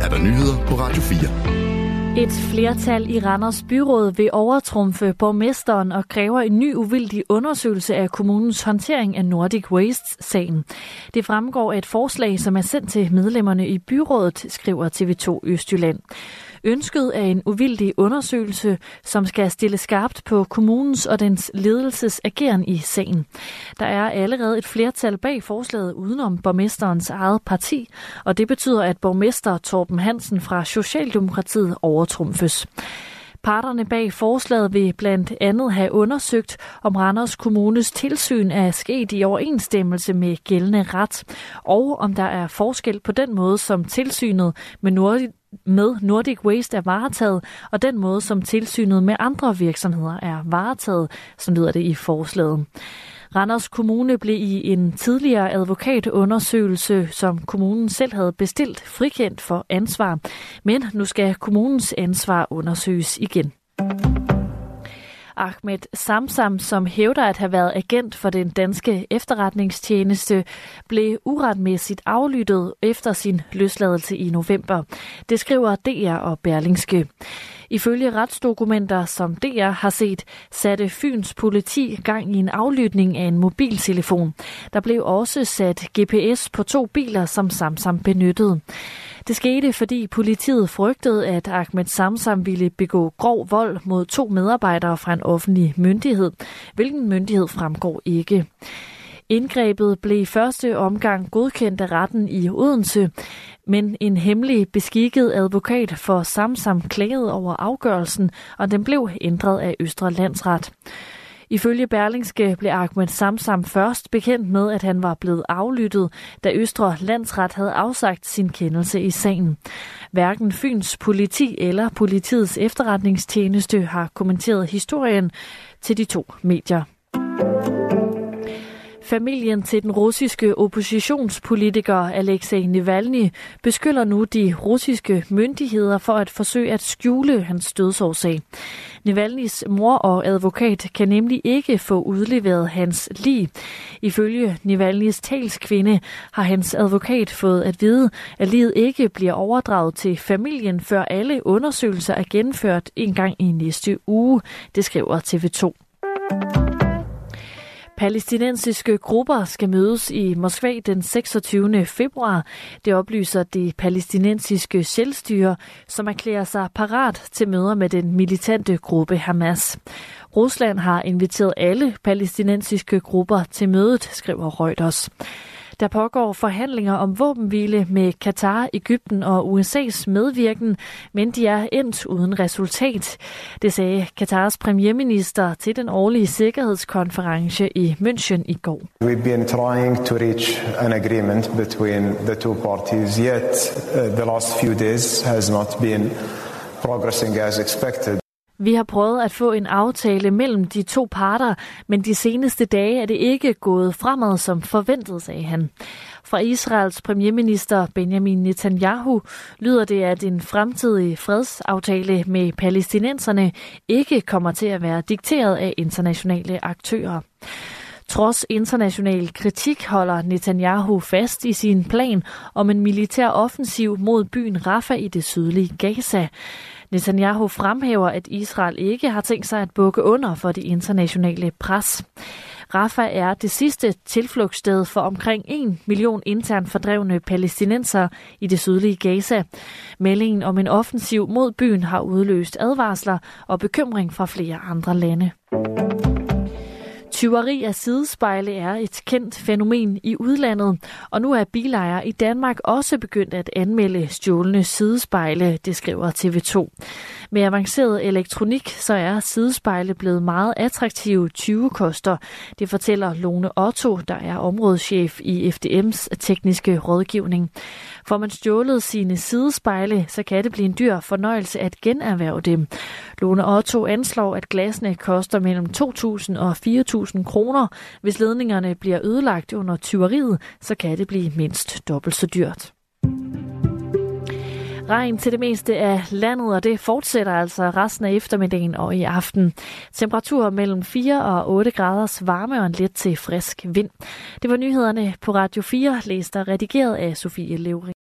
er der nyheder på Radio 4. Et flertal i Randers byråd vil overtrumfe borgmesteren og kræver en ny uvildig undersøgelse af kommunens håndtering af Nordic Waste-sagen. Det fremgår af et forslag, som er sendt til medlemmerne i byrådet, skriver TV2 Østjylland. Ønsket er en uvildig undersøgelse, som skal stille skarpt på kommunens og dens ledelses ageren i sagen. Der er allerede et flertal bag forslaget udenom borgmesterens eget parti, og det betyder, at borgmester Torben Hansen fra Socialdemokratiet overtrumfes. Parterne bag forslaget vil blandt andet have undersøgt, om Randers Kommunes tilsyn er sket i overensstemmelse med gældende ret, og om der er forskel på den måde, som tilsynet med Nordic Waste er varetaget, og den måde, som tilsynet med andre virksomheder er varetaget, som lyder det i forslaget. Randers Kommune blev i en tidligere advokatundersøgelse, som kommunen selv havde bestilt, frikendt for ansvar. Men nu skal kommunens ansvar undersøges igen. Ahmed Samsam, som hævder at have været agent for den danske efterretningstjeneste, blev uretmæssigt aflyttet efter sin løsladelse i november. Det skriver DR og Berlingske. Ifølge retsdokumenter, som DR har set, satte Fyns politi gang i en aflytning af en mobiltelefon. Der blev også sat GPS på 2 biler, som Samsam benyttede. Det skete, fordi politiet frygtede, at Ahmed Samsam ville begå grov vold mod 2 medarbejdere fra en offentlig myndighed. Hvilken myndighed fremgår ikke. Indgrebet blev i første omgang godkendt af retten i Odense, men en hemmelig beskikket advokat for Samsam klagede over afgørelsen, og den blev ændret af Østre Landsret. Ifølge Berlingske blev Ahmed Samsam først bekendt med, at han var blevet aflyttet, da Østre Landsret havde afsagt sin kendelse i sagen. Hverken Fyns politi eller politiets efterretningstjeneste har kommenteret historien til de 2 medier. Familien til den russiske oppositionspolitiker Alexei Navalny beskylder nu de russiske myndigheder for at forsøge at skjule hans dødsårsag. Navalnys mor og advokat kan nemlig ikke få udleveret hans lig. Ifølge Navalnys talskvinde har hans advokat fået at vide, at liget ikke bliver overdraget til familien, før alle undersøgelser er gennemført en gang i næste uge, det skriver TV2. Palæstinensiske grupper skal mødes i Moskva den 26. februar. Det oplyser det palæstinensiske selvstyre, som erklærer sig parat til møder med den militante gruppe Hamas. Rusland har inviteret alle palæstinensiske grupper til mødet, skriver Reuters. Der pågår forhandlinger om våbenhvile med Katar, Egypten og USA's medvirken, men de er endt uden resultat. Det sagde Katars premierminister til den årlige sikkerhedskonference i München i går. We've been trying to reach an agreement between the two parties, yet the last few days has not been progressing as expected. Vi har prøvet at få en aftale mellem de 2 parter, men de seneste dage er det ikke gået fremad som forventet, sagde han. Fra Israels premierminister Benjamin Netanyahu lyder det, at en fremtidig fredsaftale med palæstinenserne ikke kommer til at være dikteret af internationale aktører. Trods international kritik holder Netanyahu fast i sin plan om en militær offensiv mod byen Rafah i det sydlige Gaza. Netanyahu fremhæver, at Israel ikke har tænkt sig at bukke under for det internationale pres. Rafah er det sidste tilflugtssted for omkring 1 million internt fordrevne palæstinenser i det sydlige Gaza. Meldingen om en offensiv mod byen har udløst advarsler og bekymring fra flere andre lande. Tyveri af sidespejle er et kendt fænomen i udlandet, og nu er bilejere i Danmark også begyndt at anmelde stjålne sidespejle, det skriver TV2. Med avanceret elektronik så er sidespejle blevet meget attraktive tyvekoster. Det fortæller Lone Otto, der er områdeschef i FDM's tekniske rådgivning. Får man stjålet sine sidespejle, så kan det blive en dyr fornøjelse at generhverve dem. Lone Otto anslår, at glassene koster mellem 2.000 og 4.000 kroner. Hvis ledningerne bliver ødelagt under tyveriet, så kan det blive mindst dobbelt så dyrt. Regn til det meste af landet, og det fortsætter altså resten af eftermiddagen og i aften. Temperaturer mellem 4 og 8 graders varme og en let til frisk vind. Det var nyhederne på Radio 4, læst og redigeret af Sofie Levering.